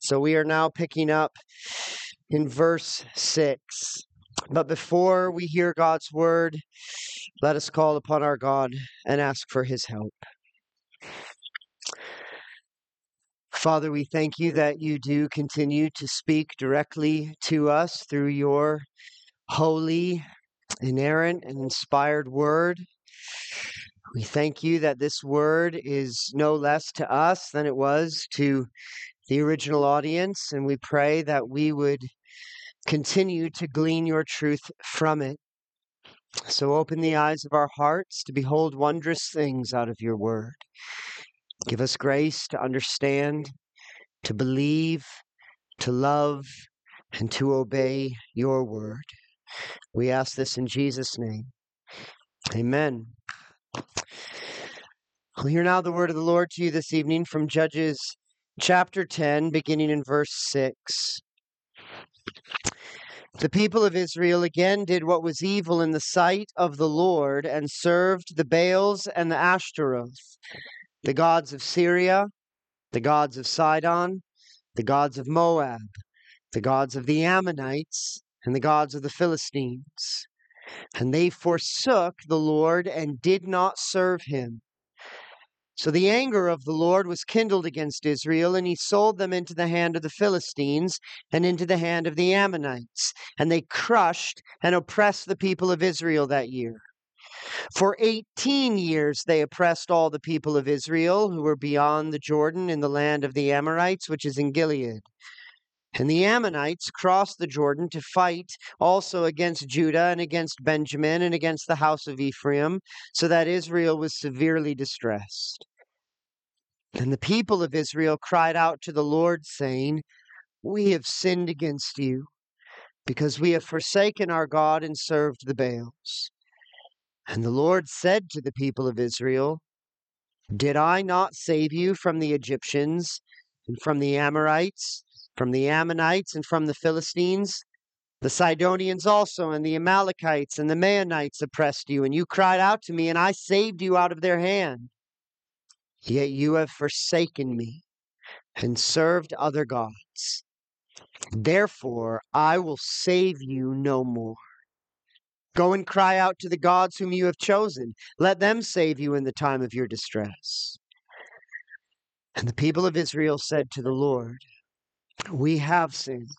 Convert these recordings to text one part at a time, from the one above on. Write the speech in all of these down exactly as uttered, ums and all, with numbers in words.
So we are now picking up in verse six. But before we hear God's word, let us call upon our God and ask for his help. Father, we thank you that you do continue to speak directly to us through your holy, inerrant, and inspired word. We thank you that this word is no less to us than it was to the original audience, and we pray that we would continue to glean your truth from it. So open the eyes of our hearts to behold wondrous things out of your word. Give us grace to understand, to believe, to love, and to obey your word. We ask this in Jesus' name. Amen. We'll hear now the word of the Lord to you this evening from Judges chapter ten, beginning in verse six. The people of Israel again did what was evil in the sight of the Lord and served the Baals and the Ashtaroth, the gods of Syria, the gods of Sidon, the gods of Moab, the gods of the Ammonites, and the gods of the Philistines. And they forsook the Lord and did not serve him. So the anger of the Lord was kindled against Israel, and he sold them into the hand of the Philistines and into the hand of the Ammonites. And they crushed and oppressed the people of Israel that year. For eighteen years they oppressed all the people of Israel who were beyond the Jordan in the land of the Amorites, which is in Gilead. And the Ammonites crossed the Jordan to fight also against Judah and against Benjamin and against the house of Ephraim, so that Israel was severely distressed. And the people of Israel cried out to the Lord, saying, "We have sinned against you, because we have forsaken our God and served the Baals." And the Lord said to the people of Israel, "Did I not save you from the Egyptians and from the Amorites, from the Ammonites and from the Philistines? The Sidonians also and the Amalekites and the Maonites oppressed you, and you cried out to me, and I saved you out of their hand. Yet you have forsaken me and served other gods. Therefore I will save you no more. Go and cry out to the gods whom you have chosen. Let them save you in the time of your distress." And the people of Israel said to the Lord, "We have sinned.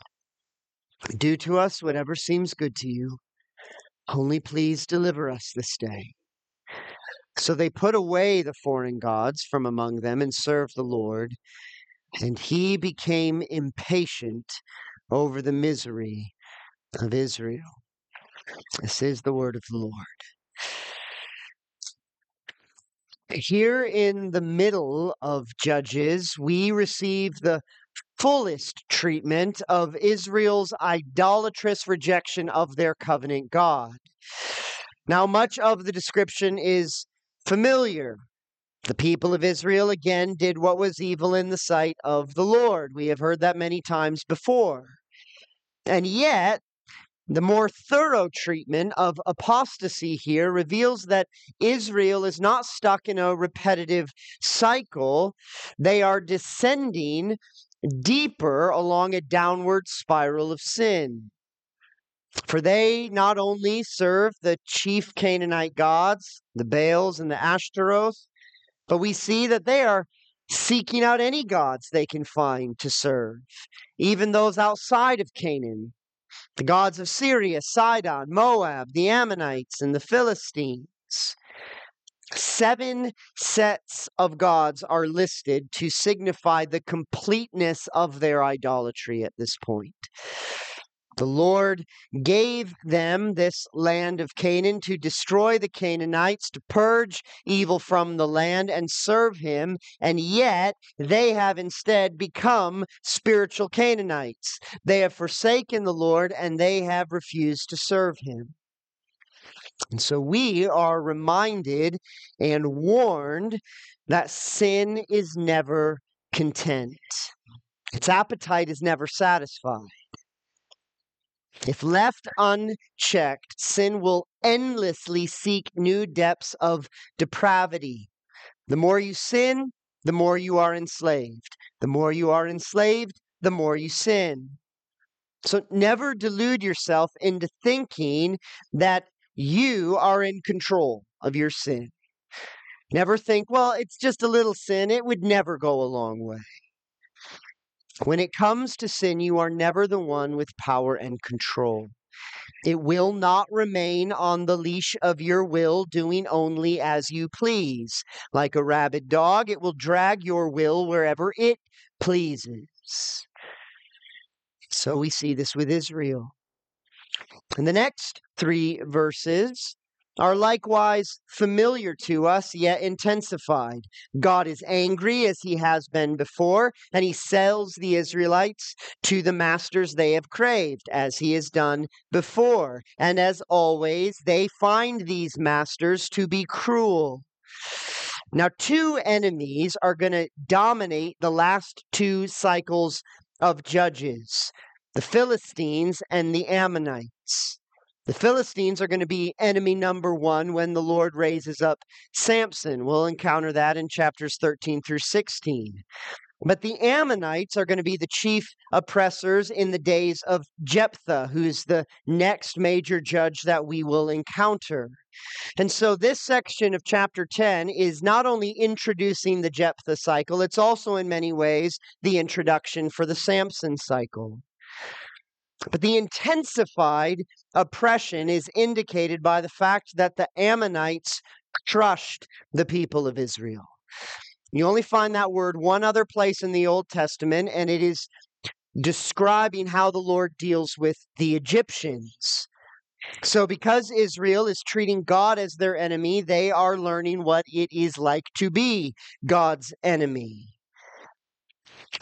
Do to us whatever seems good to you. Only please deliver us this day." So they put away the foreign gods from among them and served the Lord, and he became impatient over the misery of Israel. This is the word of the Lord. Here in the middle of Judges, we receive the fullest treatment of Israel's idolatrous rejection of their covenant God. Now, much of the description is familiar. The people of Israel again did what was evil in the sight of the Lord. We have heard that many times before. And yet, the more thorough treatment of apostasy here reveals that Israel is not stuck in a repetitive cycle. They are descending deeper along a downward spiral of sin. For they not only serve the chief Canaanite gods, the Baals and the Ashtaroth, but we see that they are seeking out any gods they can find to serve, even those outside of Canaan. The gods of Syria, Sidon, Moab, the Ammonites, and the Philistines. Seven sets of gods are listed to signify the completeness of their idolatry at this point. The Lord gave them this land of Canaan to destroy the Canaanites, to purge evil from the land and serve him, and yet they have instead become spiritual Canaanites. They have forsaken the Lord and they have refused to serve him. And so we are reminded and warned that sin is never content. Its appetite is never satisfied. If left unchecked, sin will endlessly seek new depths of depravity. The more you sin, the more you are enslaved. The more you are enslaved, the more you sin. So never delude yourself into thinking that you are in control of your sin. Never think, well, it's just a little sin. It would never go a long way. When it comes to sin, you are never the one with power and control. It will not remain on the leash of your will, doing only as you please. Like a rabid dog, it will drag your will wherever it pleases. So we see this with Israel. And the next three verses are likewise familiar to us, yet intensified. God is angry as he has been before, and he sells the Israelites to the masters they have craved, as he has done before. And as always, they find these masters to be cruel. Now, two enemies are going to dominate the last two cycles of Judges, the Philistines and the Ammonites. The Philistines are going to be enemy number one when the Lord raises up Samson. We'll encounter that in chapters thirteen through sixteen. But the Ammonites are going to be the chief oppressors in the days of Jephthah, who's the next major judge that we will encounter. And so this section of chapter ten is not only introducing the Jephthah cycle, it's also in many ways the introduction for the Samson cycle. But the intensified oppression is indicated by the fact that the Ammonites crushed the people of Israel. You only find that word one other place in the Old Testament, and it is describing how the Lord deals with the Egyptians. So because Israel is treating God as their enemy, they are learning what it is like to be God's enemy.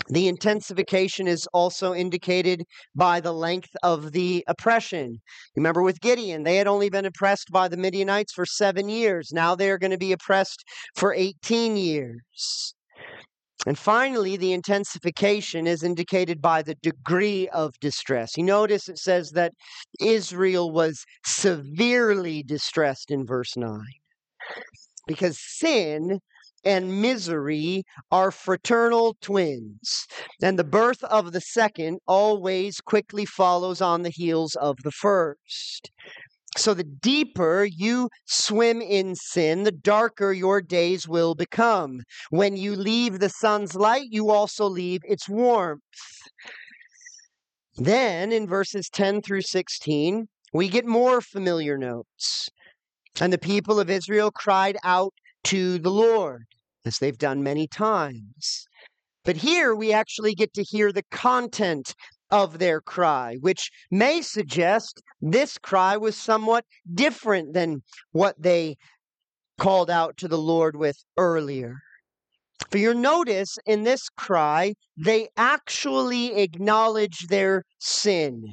The intensification is also indicated by the length of the oppression. Remember with Gideon, they had only been oppressed by the Midianites for seven years. Now they are going to be oppressed for eighteen years. And finally, the intensification is indicated by the degree of distress. You notice it says that Israel was severely distressed in verse nine, because sin and misery are fraternal twins, and the birth of the second always quickly follows on the heels of the first. So the deeper you swim in sin, the darker your days will become. When you leave the sun's light, you also leave its warmth. Then in verses ten through sixteen, we get more familiar notes. And the people of Israel cried out to the Lord, as they've done many times. But here we actually get to hear the content of their cry, which may suggest this cry was somewhat different than what they called out to the Lord with earlier. For your notice in this cry, they actually acknowledge their sin.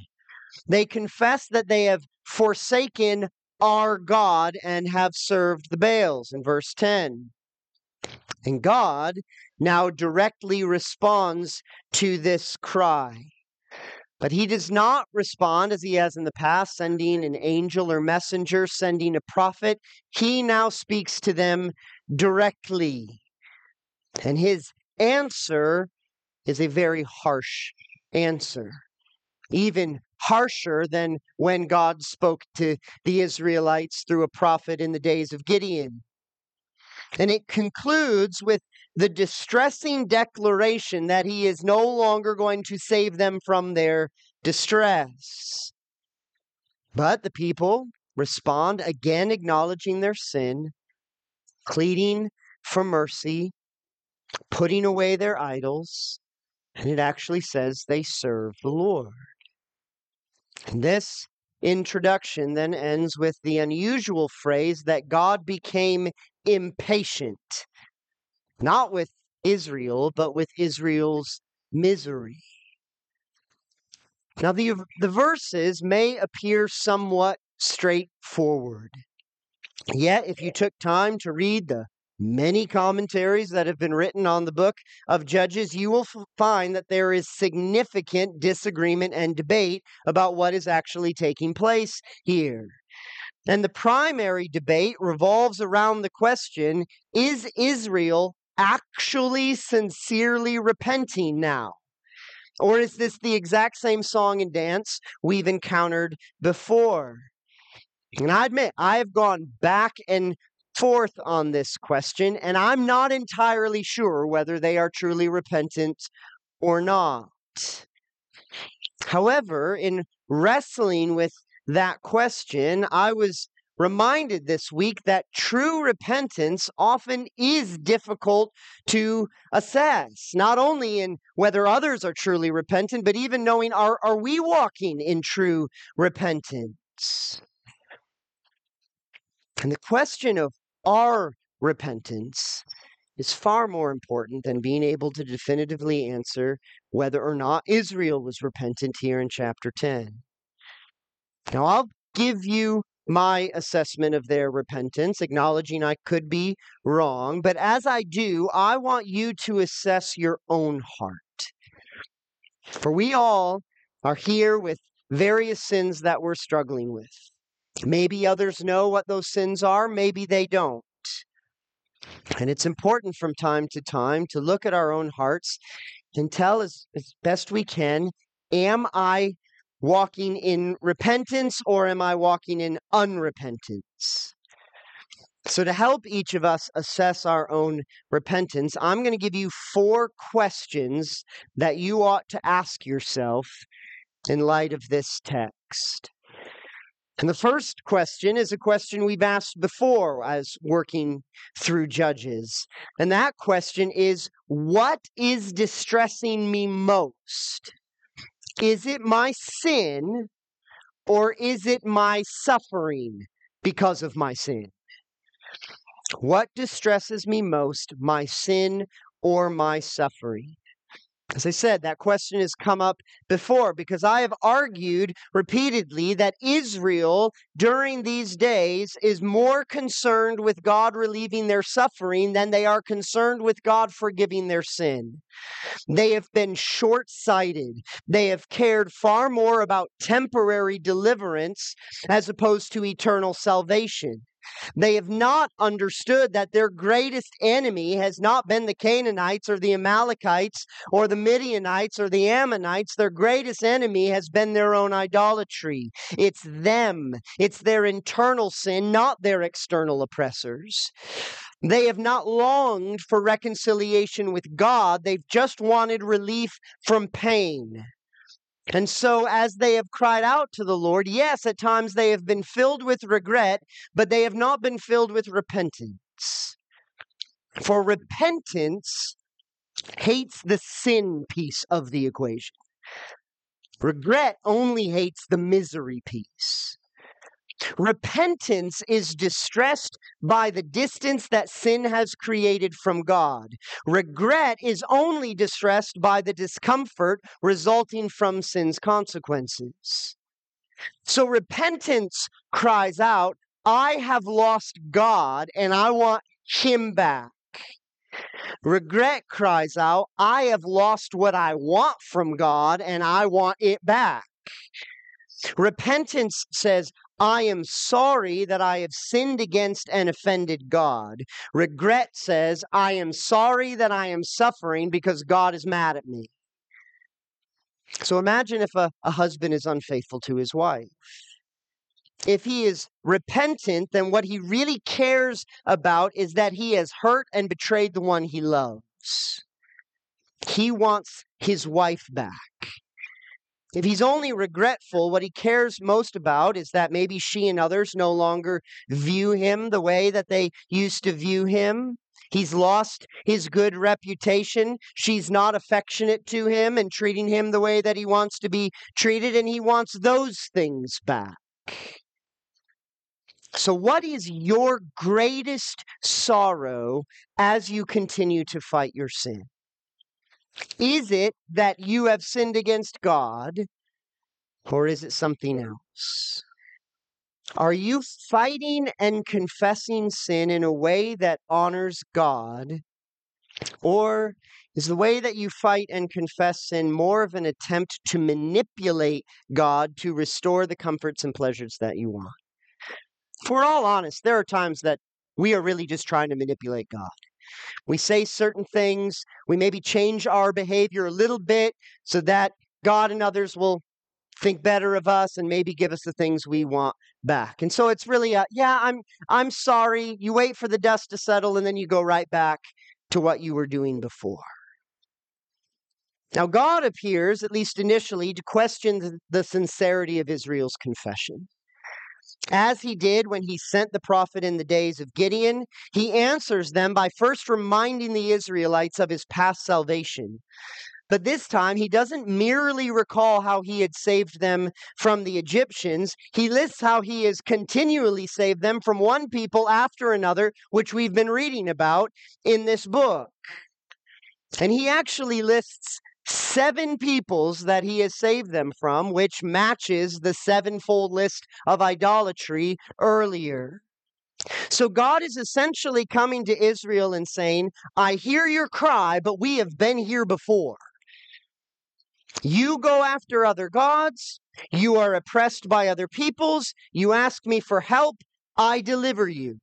They confess that they have forsaken our God and have served the Baals in verse ten. And God now directly responds to this cry. But he does not respond as he has in the past, sending an angel or messenger, sending a prophet. He now speaks to them directly. And his answer is a very harsh answer, even harsher than when God spoke to the Israelites through a prophet in the days of Gideon. And it concludes with the distressing declaration that he is no longer going to save them from their distress. But the people respond, again acknowledging their sin, pleading for mercy, putting away their idols, and it actually says they serve the Lord. And this introduction then ends with the unusual phrase that God became impatient, not with Israel, but with Israel's misery. Now, the, the verses may appear somewhat straightforward, yet if you took time to read the many commentaries that have been written on the book of Judges, you will find that there is significant disagreement and debate about what is actually taking place here. And the primary debate revolves around the question, is Israel actually sincerely repenting now? Or is this the exact same song and dance we've encountered before? And I admit, I have gone back and forth on this question, and I'm not entirely sure whether they are truly repentant or not. However, in wrestling with that question, I was reminded this week that true repentance often is difficult to assess, not only in whether others are truly repentant, but even knowing, are, are we walking in true repentance? And the question of our repentance is far more important than being able to definitively answer whether or not Israel was repentant here in chapter ten. Now, I'll give you my assessment of their repentance, acknowledging I could be wrong, but as I do, I want you to assess your own heart. For we all are here with various sins that we're struggling with. Maybe others know what those sins are, maybe they don't. And it's important from time to time to look at our own hearts and tell as, as best we can, am I walking in repentance or am I walking in unrepentance? So to help each of us assess our own repentance, I'm going to give you four questions that you ought to ask yourself in light of this text. And the first question is a question we've asked before as working through Judges. And that question is, what is distressing me most? Is it my sin or is it my suffering because of my sin? What distresses me most, my sin or my suffering? As I said, that question has come up before because I have argued repeatedly that Israel during these days is more concerned with God relieving their suffering than they are concerned with God forgiving their sin. They have been short-sighted. They have cared far more about temporary deliverance as opposed to eternal salvation. They have not understood that their greatest enemy has not been the Canaanites or the Amalekites or the Midianites or the Ammonites. Their greatest enemy has been their own idolatry. It's them. It's their internal sin, not their external oppressors. They have not longed for reconciliation with God. They've just wanted relief from pain. And so as they have cried out to the Lord, yes, at times they have been filled with regret, but they have not been filled with repentance. For repentance hates the sin piece of the equation. Regret only hates the misery piece. Repentance is distressed by the distance that sin has created from God. Regret is only distressed by the discomfort resulting from sin's consequences. So repentance cries out, I have lost God and I want him back. Regret cries out, I have lost what I want from God and I want it back. Repentance says, I am sorry that I have sinned against and offended God. Regret says, I am sorry that I am suffering because God is mad at me. So imagine if a, a husband is unfaithful to his wife. If he is repentant, then what he really cares about is that he has hurt and betrayed the one he loves. He wants his wife back. If he's only regretful, what he cares most about is that maybe she and others no longer view him the way that they used to view him. He's lost his good reputation. She's not affectionate to him and treating him the way that he wants to be treated, and he wants those things back. So what is your greatest sorrow as you continue to fight your sin? Is it that you have sinned against God, or is it something else? Are you fighting and confessing sin in a way that honors God, or is the way that you fight and confess sin more of an attempt to manipulate God to restore the comforts and pleasures that you want? If we're all honest, there are times that we are really just trying to manipulate God. We say certain things. We maybe change our behavior a little bit so that God and others will think better of us and maybe give us the things we want back. And so it's really a, yeah, I'm I'm sorry. You wait for the dust to settle and then you go right back to what you were doing before. Now, God appears, at least initially, to question the sincerity of Israel's confession. As he did when he sent the prophet in the days of Gideon, he answers them by first reminding the Israelites of his past salvation. But this time, he doesn't merely recall how he had saved them from the Egyptians. He lists how he has continually saved them from one people after another, which we've been reading about in this book. And he actually lists seven peoples that he has saved them from, which matches the sevenfold list of idolatry earlier. So God is essentially coming to Israel and saying, I hear your cry, but we have been here before. You go after other gods. You are oppressed by other peoples. You ask me for help. I deliver you.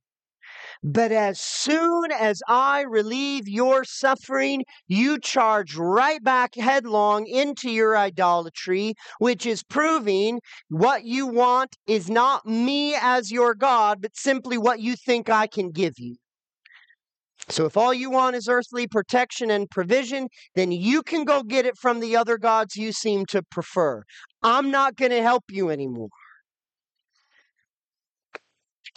But as soon as I relieve your suffering, you charge right back headlong into your idolatry, which is proving what you want is not me as your God, but simply what you think I can give you. So if all you want is earthly protection and provision, then you can go get it from the other gods you seem to prefer. I'm not going to help you anymore.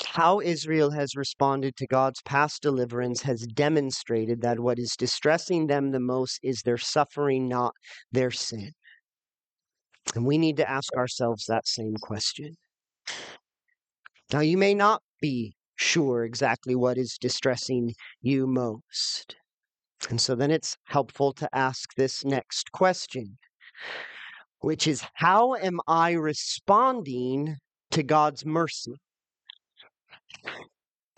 How Israel has responded to God's past deliverance has demonstrated that what is distressing them the most is their suffering, not their sin. And we need to ask ourselves that same question. Now, you may not be sure exactly what is distressing you most. And so then it's helpful to ask this next question, which is, how am I responding to God's mercy?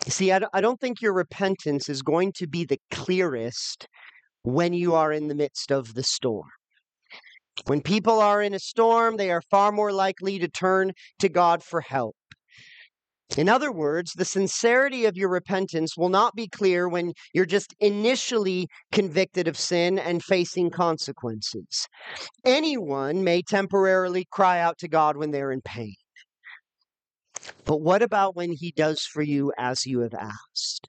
See, I don't think your repentance is going to be the clearest when you are in the midst of the storm. When people are in a storm, they are far more likely to turn to God for help. In other words, the sincerity of your repentance will not be clear when you're just initially convicted of sin and facing consequences. Anyone may temporarily cry out to God when they're in pain. But what about when he does for you as you have asked?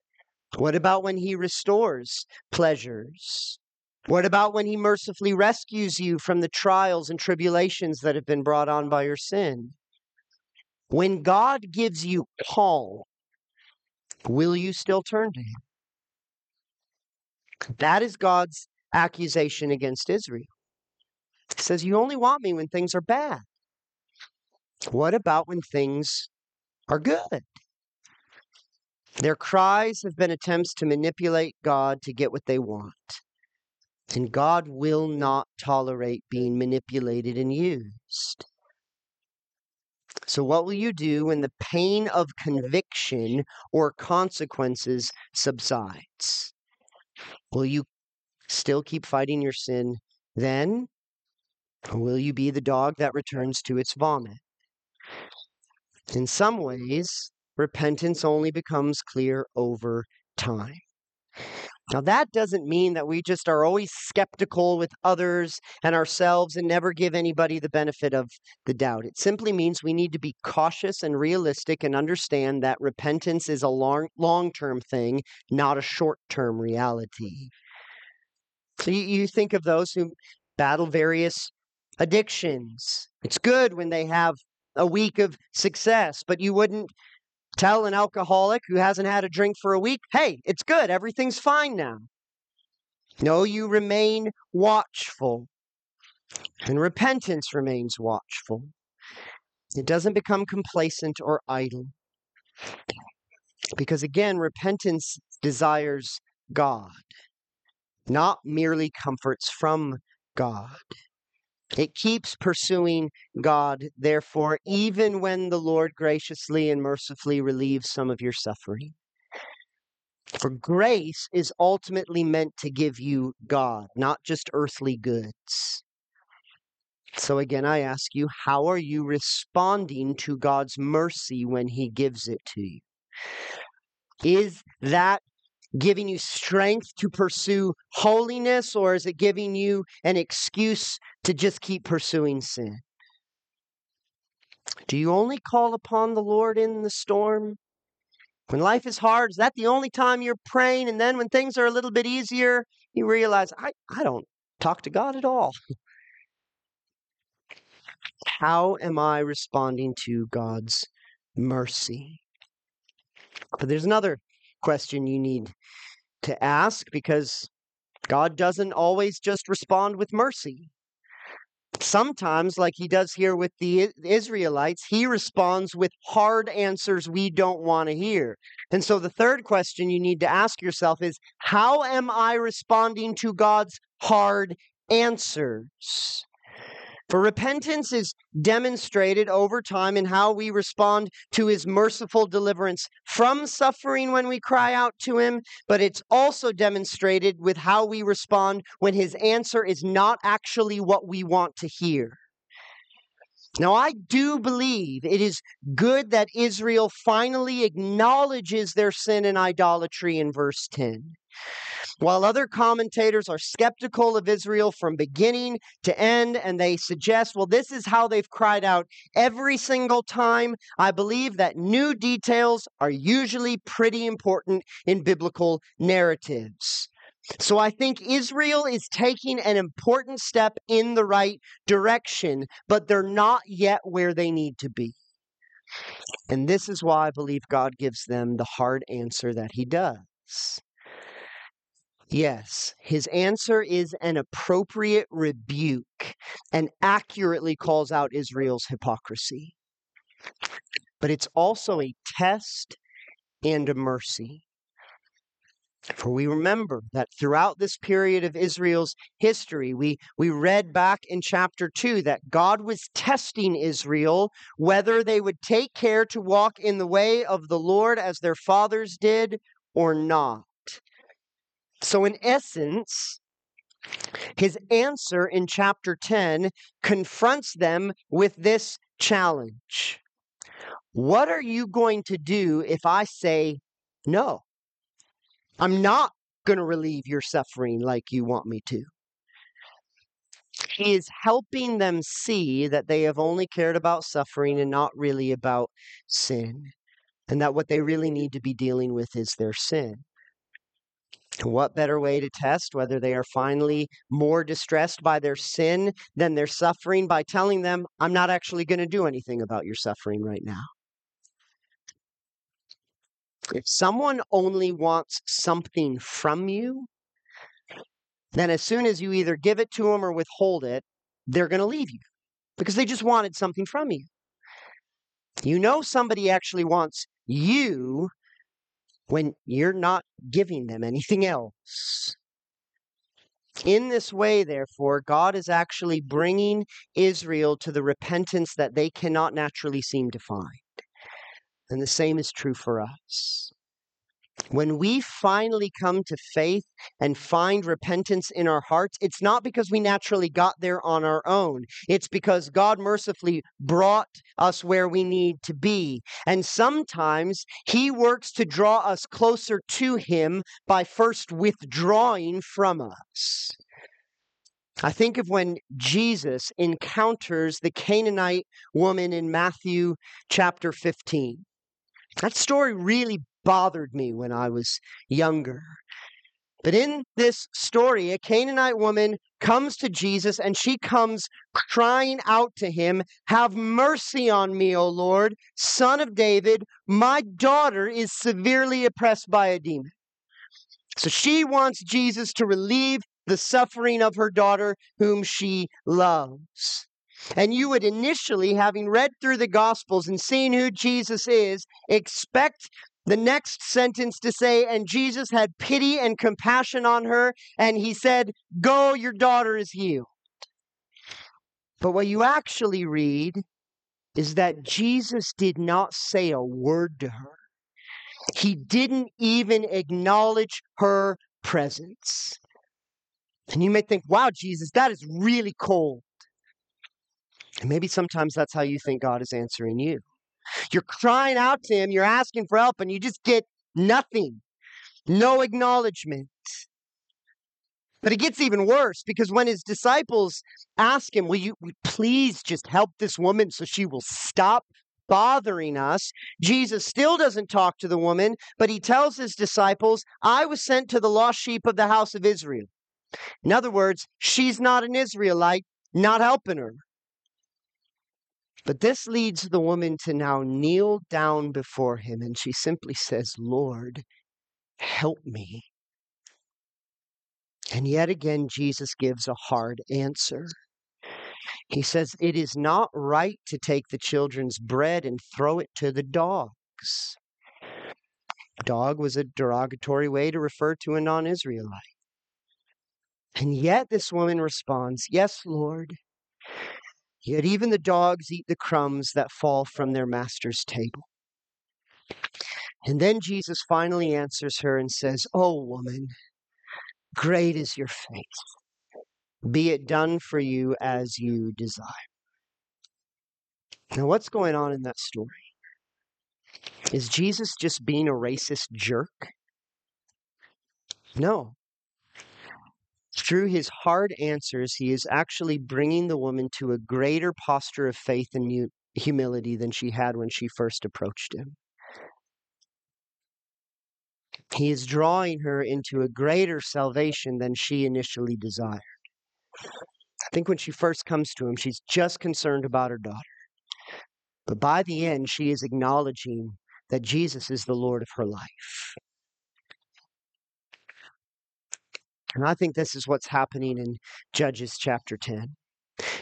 What about when he restores pleasures? What about when he mercifully rescues you from the trials and tribulations that have been brought on by your sin? When God gives you calm, will you still turn to him? That is God's accusation against Israel. He says, you only want me when things are bad. What about when things are good? Their cries have been attempts to manipulate God to get what they want. And God will not tolerate being manipulated and used. So what will you do when the pain of conviction or consequences subsides? Will you still keep fighting your sin then? Or will you be the dog that returns to its vomit? In some ways, repentance only becomes clear over time. Now, that doesn't mean that we just are always skeptical with others and ourselves and never give anybody the benefit of the doubt. It simply means we need to be cautious and realistic and understand that repentance is a long, long-term thing, not a short-term reality. So you, you think of those who battle various addictions. It's good when they have a week of success, but you wouldn't tell an alcoholic who hasn't had a drink for a week, hey, it's good, everything's fine now. No, you remain watchful, and repentance remains watchful. It doesn't become complacent or idle, because again, repentance desires God, not merely comforts from God. It keeps pursuing God, therefore, even when the Lord graciously and mercifully relieves some of your suffering. For grace is ultimately meant to give you God, not just earthly goods. So again, I ask you, how are you responding to God's mercy when he gives it to you? Is that giving you strength to pursue holiness, or is it giving you an excuse to just keep pursuing sin? Do you only call upon the Lord in the storm? When life is hard, is that the only time you're praying? And then when things are a little bit easier, you realize, I, I don't talk to God at all. How am I responding to God's mercy? But there's another question you need to ask, because God doesn't always just respond with mercy. Sometimes, like he does here with the Israelites, he responds with hard answers we don't want to hear. And so the third question you need to ask yourself is, how am I responding to God's hard answers? For repentance is demonstrated over time in how we respond to his merciful deliverance from suffering when we cry out to him, but it's also demonstrated with how we respond when his answer is not actually what we want to hear. Now, I do believe it is good that Israel finally acknowledges their sin and idolatry in verse ten. While other commentators are skeptical of Israel from beginning to end, and they suggest, well, this is how they've cried out every single time, I believe that new details are usually pretty important in biblical narratives. So I think Israel is taking an important step in the right direction, but they're not yet where they need to be. And this is why I believe God gives them the hard answer that he does. Yes, his answer is an appropriate rebuke and accurately calls out Israel's hypocrisy. But it's also a test and a mercy. For we remember that throughout this period of Israel's history, we, we read back in chapter two that God was testing Israel whether they would take care to walk in the way of the Lord as their fathers did or not. So in essence, his answer in chapter ten confronts them with this challenge. What are you going to do if I say no? I'm not going to relieve your suffering like you want me to. He is helping them see that they have only cared about suffering and not really about sin, and that what they really need to be dealing with is their sin. What better way to test whether they are finally more distressed by their sin than their suffering by telling them, I'm not actually going to do anything about your suffering right now. If someone only wants something from you, then as soon as you either give it to them or withhold it, they're going to leave you because they just wanted something from you. You know somebody actually wants you when you're not giving them anything else. In this way, therefore, God is actually bringing Israel to the repentance that they cannot naturally seem to find. And the same is true for us. When we finally come to faith and find repentance in our hearts, it's not because we naturally got there on our own. It's because God mercifully brought us where we need to be. And sometimes he works to draw us closer to him by first withdrawing from us. I think of when Jesus encounters the Canaanite woman in Matthew chapter fifteen. That story really bothered me when I was younger. But in this story, a Canaanite woman comes to Jesus and she comes crying out to him, "Have mercy on me, O Lord, Son of David. My daughter is severely oppressed by a demon." So she wants Jesus to relieve the suffering of her daughter whom she loves. And you would initially, having read through the Gospels and seen who Jesus is, expect the next sentence to say, "And Jesus had pity and compassion on her, and he said, 'Go, your daughter is healed.'" But what you actually read is that Jesus did not say a word to her. He didn't even acknowledge her presence. And you may think, wow, Jesus, that is really cold. And maybe sometimes that's how you think God is answering you. You're crying out to him, you're asking for help, and you just get nothing. No acknowledgement. But it gets even worse, because when his disciples ask him, will you please just help this woman so she will stop bothering us? Jesus still doesn't talk to the woman, but he tells his disciples, I was sent to the lost sheep of the house of Israel. In other words, she's not an Israelite, not helping her. But this leads the woman to now kneel down before him, and she simply says, Lord, help me. And yet again, Jesus gives a hard answer. He says, it is not right to take the children's bread and throw it to the dogs. Dog was a derogatory way to refer to a non-Israelite. And yet this woman responds, yes, Lord. Yet even the dogs eat the crumbs that fall from their master's table. And then Jesus finally answers her and says, oh, woman, great is your faith. Be it done for you as you desire. Now, what's going on in that story? Is Jesus just being a racist jerk? No. Through his hard answers, he is actually bringing the woman to a greater posture of faith and humility than she had when she first approached him. He is drawing her into a greater salvation than she initially desired. I think when she first comes to him, she's just concerned about her daughter. But by the end, she is acknowledging that Jesus is the Lord of her life. And I think this is what's happening in Judges chapter ten.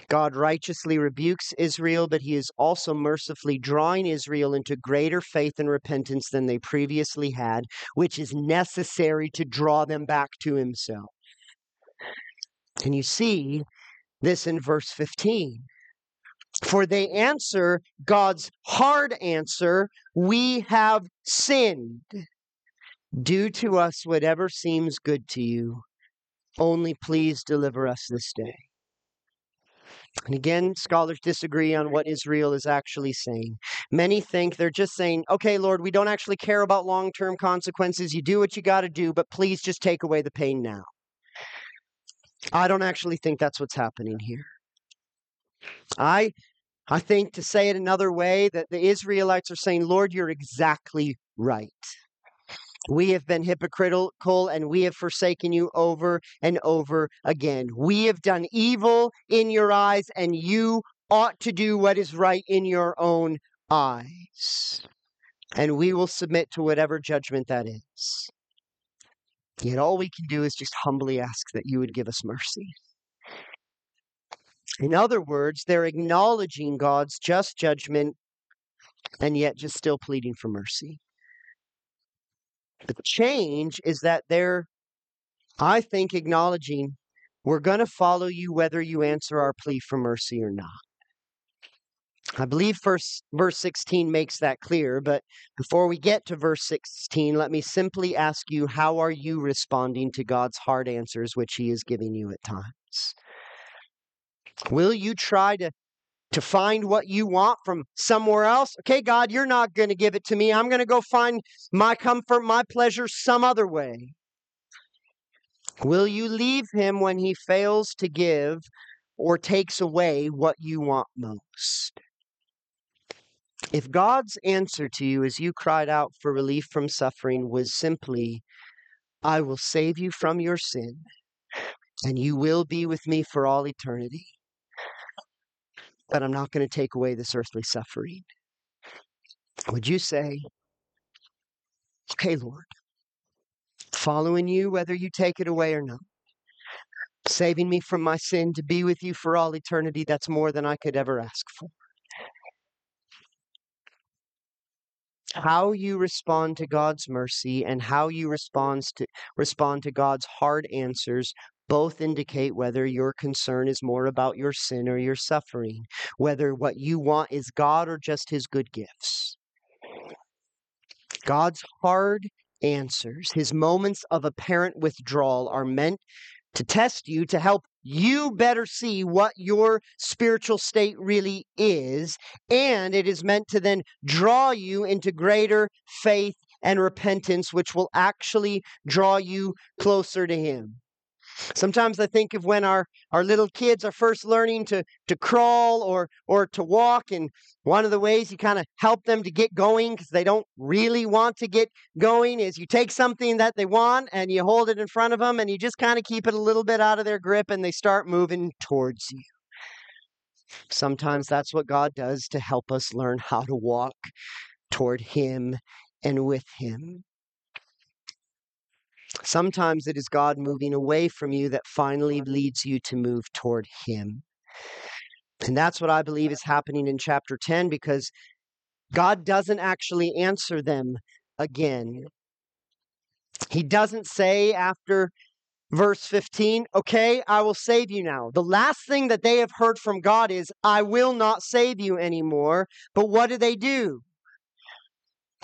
God righteously rebukes Israel, but he is also mercifully drawing Israel into greater faith and repentance than they previously had, which is necessary to draw them back to himself. And you see this in verse fifteen. For they answer God's hard answer, we have sinned. Do to us whatever seems good to you. Only please deliver us this day. And again, scholars disagree on what Israel is actually saying. Many think they're just saying, okay, Lord, we don't actually care about long-term consequences. You do what you got to do, but please just take away the pain now. I don't actually think that's what's happening here. I, I think, to say it another way, that the Israelites are saying, Lord, you're exactly right. We have been hypocritical and we have forsaken you over and over again. We have done evil in your eyes, and you ought to do what is right in your own eyes. And we will submit to whatever judgment that is. Yet all we can do is just humbly ask that you would give us mercy. In other words, they're acknowledging God's just judgment and yet just still pleading for mercy. The change is that they're, I think, acknowledging we're going to follow you whether you answer our plea for mercy or not. I believe verse, verse sixteen makes that clear, but before we get to verse sixteen, let me simply ask you, how are you responding to God's hard answers, which he is giving you at times? Will you try to to find what you want from somewhere else? Okay, God, you're not going to give it to me. I'm going to go find my comfort, my pleasure some other way. Will you leave him when he fails to give or takes away what you want most? If God's answer to you as you cried out for relief from suffering was simply, I will save you from your sin, and you will be with me for all eternity, but I'm not going to take away this earthly suffering, would you say, okay, Lord, following you, whether you take it away or not, saving me from my sin to be with you for all eternity, that's more than I could ever ask for. How you respond to God's mercy and how you respond to, respond to God's hard answers both indicate whether your concern is more about your sin or your suffering, whether what you want is God or just his good gifts. God's hard answers, his moments of apparent withdrawal, are meant to test you, to help you better see what your spiritual state really is, and it is meant to then draw you into greater faith and repentance, which will actually draw you closer to him. Sometimes I think of when our, our little kids are first learning to, to crawl or or to walk, and one of the ways you kind of help them to get going because they don't really want to get going is you take something that they want and you hold it in front of them and you just kind of keep it a little bit out of their grip and they start moving towards you. Sometimes that's what God does to help us learn how to walk toward him and with him. Sometimes it is God moving away from you that finally leads you to move toward him. And that's what I believe is happening in chapter ten, because God doesn't actually answer them again. He doesn't say after verse fifteen, okay, I will save you now. The last thing that they have heard from God is, I will not save you anymore. But what do they do?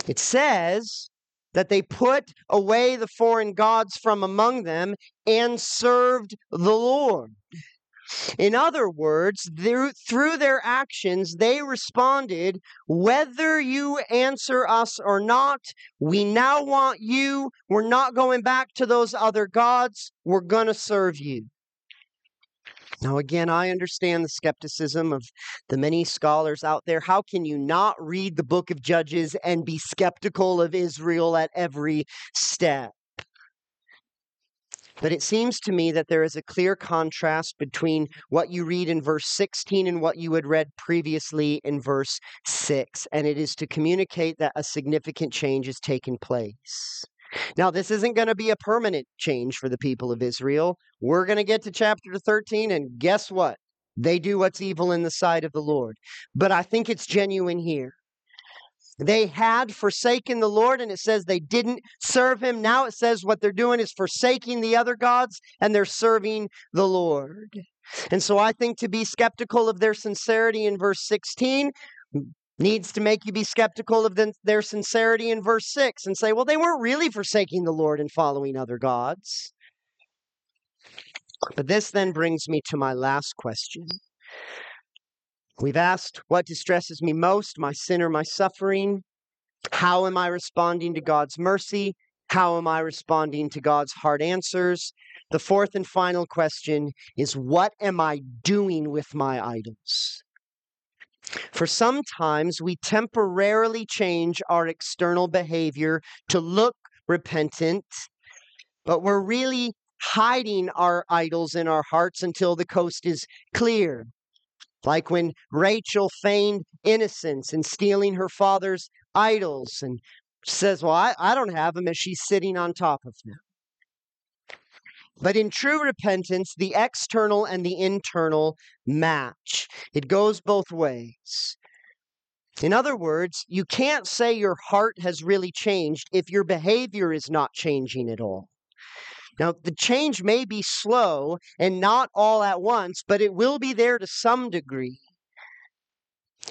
It says that they put away the foreign gods from among them and served the Lord. In other words, through, through their actions, they responded, whether you answer us or not, we now want you. We're not going back to those other gods. We're going to serve you. Now, again, I understand the skepticism of the many scholars out there. How can you not read the book of Judges and be skeptical of Israel at every step? But it seems to me that there is a clear contrast between what you read in verse sixteen and what you had read previously in verse six. And it is to communicate that a significant change is taking place. Now, this isn't going to be a permanent change for the people of Israel. We're going to get to chapter thirteen, and guess what? They do what's evil in the sight of the Lord. But I think it's genuine here. They had forsaken the Lord, and it says they didn't serve him. Now it says what they're doing is forsaking the other gods, and they're serving the Lord. And so I think to be skeptical of their sincerity in verse sixteen needs to make you be skeptical of the, their sincerity in verse six and say, well, they weren't really forsaking the Lord and following other gods. But this then brings me to my last question. We've asked, what distresses me most, my sin or my suffering? How am I responding to God's mercy? How am I responding to God's hard answers? The fourth and final question is, what am I doing with my idols? For sometimes we temporarily change our external behavior to look repentant, but we're really hiding our idols in our hearts until the coast is clear. Like when Rachel feigned innocence in stealing her father's idols and says, well, I, I don't have them, as she's sitting on top of them. But in true repentance, the external and the internal match. It goes both ways. In other words, you can't say your heart has really changed if your behavior is not changing at all. Now, the change may be slow and not all at once, but it will be there to some degree.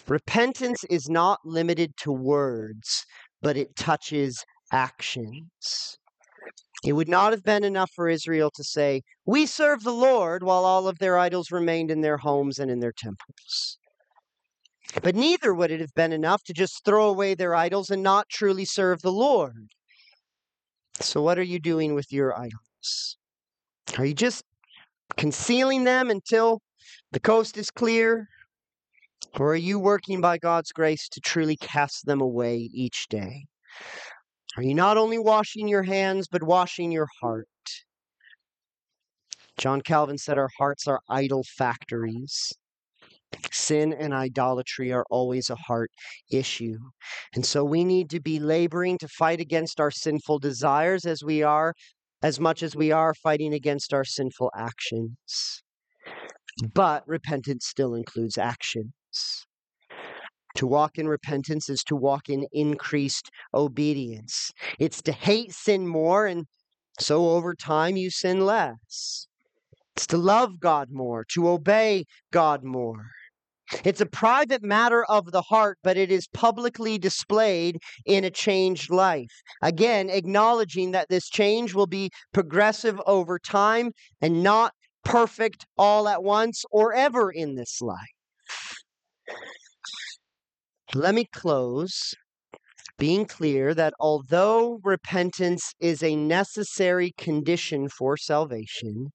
Repentance is not limited to words, but it touches actions. It would not have been enough for Israel to say, we serve the Lord, while all of their idols remained in their homes and in their temples. But neither would it have been enough to just throw away their idols and not truly serve the Lord. So what are you doing with your idols? Are you just concealing them until the coast is clear? Or are you working by God's grace to truly cast them away each day? Are you not only washing your hands, but washing your heart? John Calvin said our hearts are idol factories. Sin and idolatry are always a heart issue. And so we need to be laboring to fight against our sinful desires as we are, as much as we are fighting against our sinful actions. But repentance still includes actions. To walk in repentance is to walk in increased obedience. It's to hate sin more, and so over time you sin less. It's to love God more, to obey God more. It's a private matter of the heart, but it is publicly displayed in a changed life. Again, acknowledging that this change will be progressive over time and not perfect all at once or ever in this life. Let me close being clear that although repentance is a necessary condition for salvation,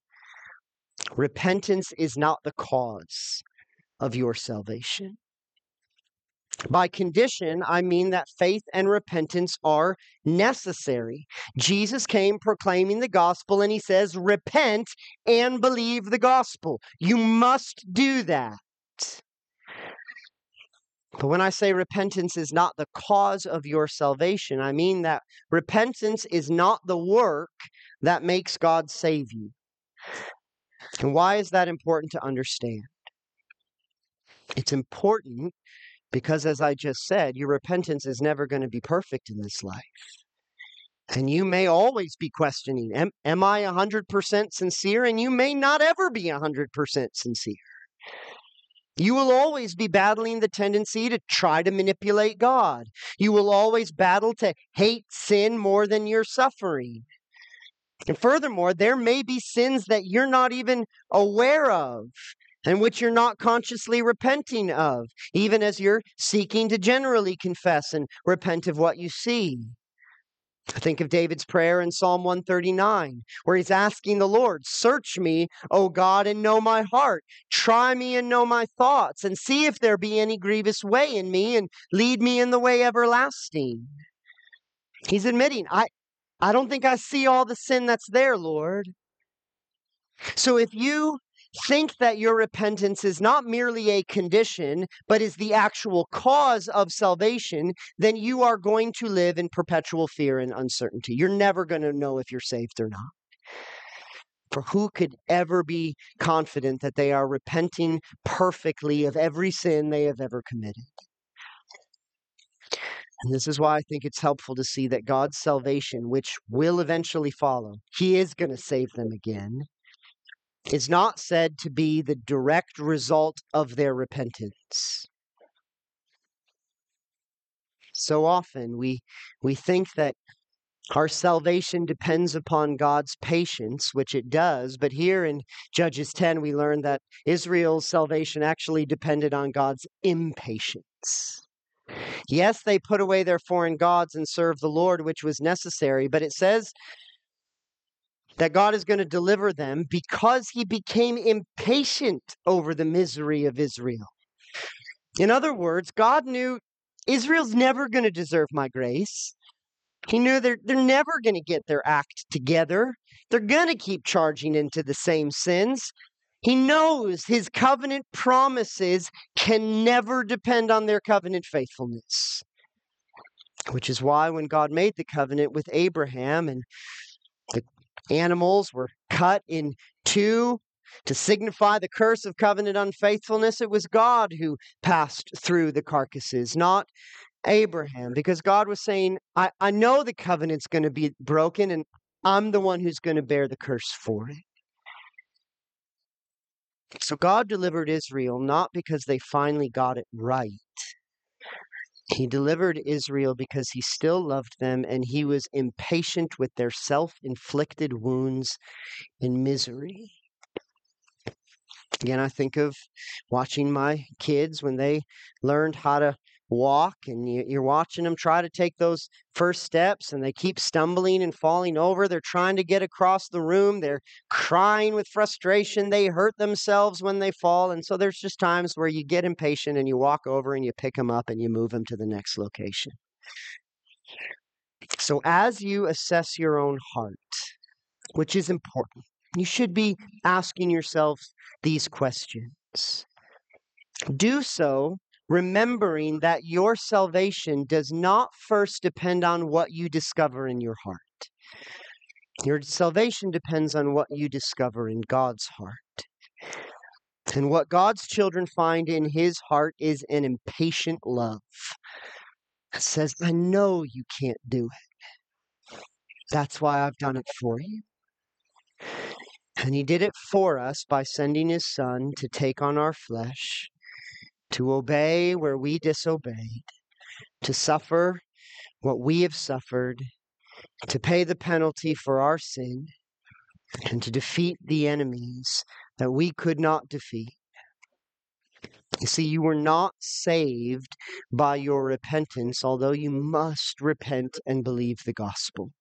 repentance is not the cause of your salvation. By condition, I mean that faith and repentance are necessary. Jesus came proclaiming the gospel, and he says, repent and believe the gospel. You must do that. But when I say repentance is not the cause of your salvation, I mean that repentance is not the work that makes God save you. And why is that important to understand? It's important because, as I just said, your repentance is never going to be perfect in this life. And you may always be questioning, am, am I one hundred percent sincere? And you may not ever be one hundred percent sincere. You will always be battling the tendency to try to manipulate God. You will always battle to hate sin more than you're suffering. And furthermore, there may be sins that you're not even aware of and which you're not consciously repenting of, even as you're seeking to generally confess and repent of what you see. I think of David's prayer in Psalm one thirty-nine, where he's asking the Lord, search me, O God, and know my heart. Try me and know my thoughts, and see if there be any grievous way in me, and lead me in the way everlasting. He's admitting, I, I don't think I see all the sin that's there, Lord. So if you think that your repentance is not merely a condition, but is the actual cause of salvation, then you are going to live in perpetual fear and uncertainty. You're never going to know if you're saved or not. For who could ever be confident that they are repenting perfectly of every sin they have ever committed? And this is why I think it's helpful to see that God's salvation, which will eventually follow, he is going to save them again, is not said to be the direct result of their repentance. So often we we think that our salvation depends upon God's patience, which it does, but here in Judges ten we learn that Israel's salvation actually depended on God's impatience. Yes, they put away their foreign gods and served the Lord, which was necessary, but it says that God is going to deliver them because he became impatient over the misery of Israel. In other words, God knew Israel's never going to deserve my grace. He knew they're, they're never going to get their act together. They're going to keep charging into the same sins. He knows his covenant promises can never depend on their covenant faithfulness, which is why when God made the covenant with Abraham and the animals were cut in two to signify the curse of covenant unfaithfulness, it was God who passed through the carcasses, not Abraham, because God was saying, I, I know the covenant's going to be broken, and I'm the one who's going to bear the curse for it. So God delivered Israel not because they finally got it right. He delivered Israel because he still loved them and he was impatient with their self-inflicted wounds and misery. Again, I think of watching my kids when they learned how to walk, and you're watching them try to take those first steps and they keep stumbling and falling over. They're trying to get across the room. They're crying with frustration. They hurt themselves when they fall. And so there's just times where you get impatient and you walk over and you pick them up and you move them to the next location. So as you assess your own heart, which is important, you should be asking yourself these questions. Do so remembering that your salvation does not first depend on what you discover in your heart. Your salvation depends on what you discover in God's heart. And what God's children find in his heart is an impatient love that says, I know you can't do it. That's why I've done it for you. And he did it for us by sending his son to take on our flesh, to obey where we disobeyed, to suffer what we have suffered, to pay the penalty for our sin, and to defeat the enemies that we could not defeat. You see, you were not saved by your repentance, although you must repent and believe the gospel.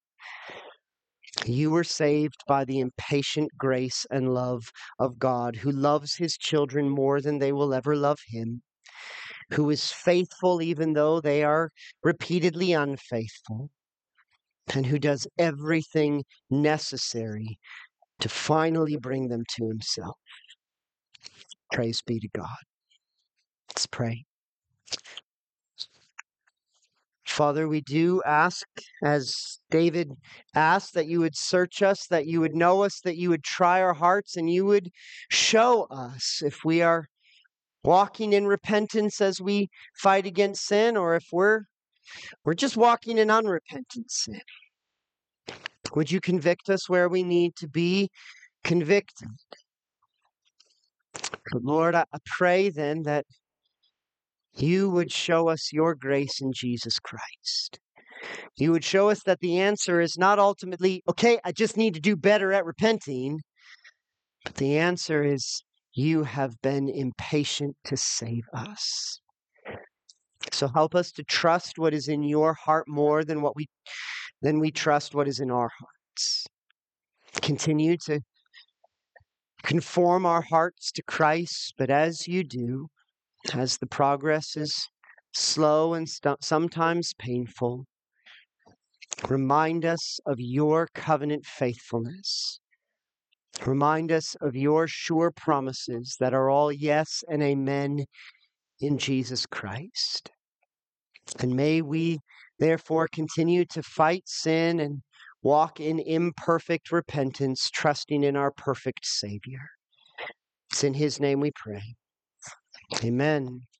You were saved by the impatient grace and love of God, who loves his children more than they will ever love him, who is faithful even though they are repeatedly unfaithful, and who does everything necessary to finally bring them to himself. Praise be to God. Let's pray. Father, we do ask, as David asked, that you would search us, that you would know us, that you would try our hearts, and you would show us if we are walking in repentance as we fight against sin, or if we're we're just walking in unrepentant sin. Would you convict us where we need to be convicted? But Lord, I pray then that you would show us your grace in Jesus Christ. You would show us that the answer is not ultimately, okay, I just need to do better at repenting. But the answer is, you have been impatient to save us. So help us to trust what is in your heart more than what we than we trust what is in our hearts. Continue to conform our hearts to Christ, but as you do, as the progress is slow and st- sometimes painful, remind us of your covenant faithfulness. Remind us of your sure promises that are all yes and amen in Jesus Christ. And may we therefore continue to fight sin and walk in imperfect repentance, trusting in our perfect Savior. It's in his name we pray. Amen.